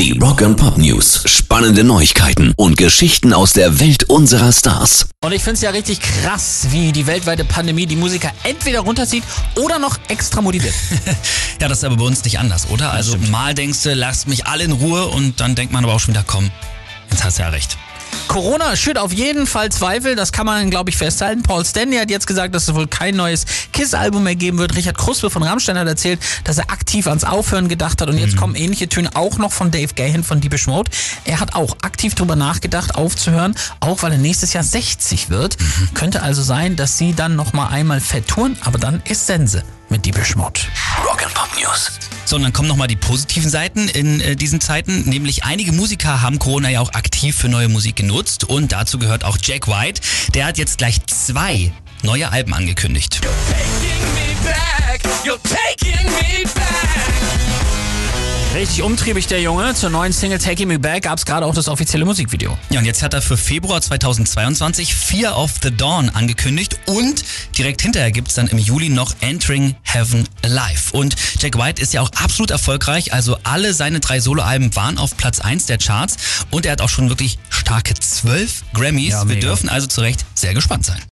Die Rock-and-Pop-News, spannende Neuigkeiten und Geschichten aus der Welt unserer Stars. Und ich finde es ja richtig krass, wie die weltweite Pandemie die Musiker entweder runterzieht oder noch extra motiviert. Ja, das ist aber bei uns nicht anders, oder? Also mal denkst du, lasst mich alle in Ruhe, und dann denkt man aber auch schon wieder, komm, jetzt hast du ja recht. Corona schürt auf jeden Fall Zweifel, das kann man, glaube ich, festhalten. Paul Stanley hat jetzt gesagt, dass es wohl kein neues KISS-Album mehr geben wird. Richard Kruspe von Rammstein hat erzählt, dass er aktiv ans Aufhören gedacht hat. Und jetzt kommen ähnliche Töne auch noch von Dave Gahan von Depeche Mode. Er hat auch aktiv drüber nachgedacht, aufzuhören, auch weil er nächstes Jahr 60 wird. Könnte also sein, dass sie dann nochmal einmal fett touren, aber dann ist Sense mit Depeche Mode. Rock'n'Pop News. So, und dann kommen nochmal die positiven Seiten in diesen Zeiten. Nämlich einige Musiker haben Corona ja auch aktiv für neue Musik genutzt. Und dazu gehört auch Jack White. Der hat jetzt gleich 2 neue Alben angekündigt. You're taking me back. You're taking me back. Richtig umtriebig der Junge. Zur neuen Single Taking Me Back gab es gerade auch das offizielle Musikvideo. Ja, und jetzt hat er für Februar 2022 Fear of the Dawn angekündigt. Und direkt hinterher gibt es dann im Juli noch Entering Heaven Alive. Und Jack White ist ja auch absolut erfolgreich. Also alle seine 3 Soloalben waren auf Platz 1 der Charts. Und er hat auch schon wirklich starke 12 Grammys. Ja, wir dürfen also zu Recht sehr gespannt sein.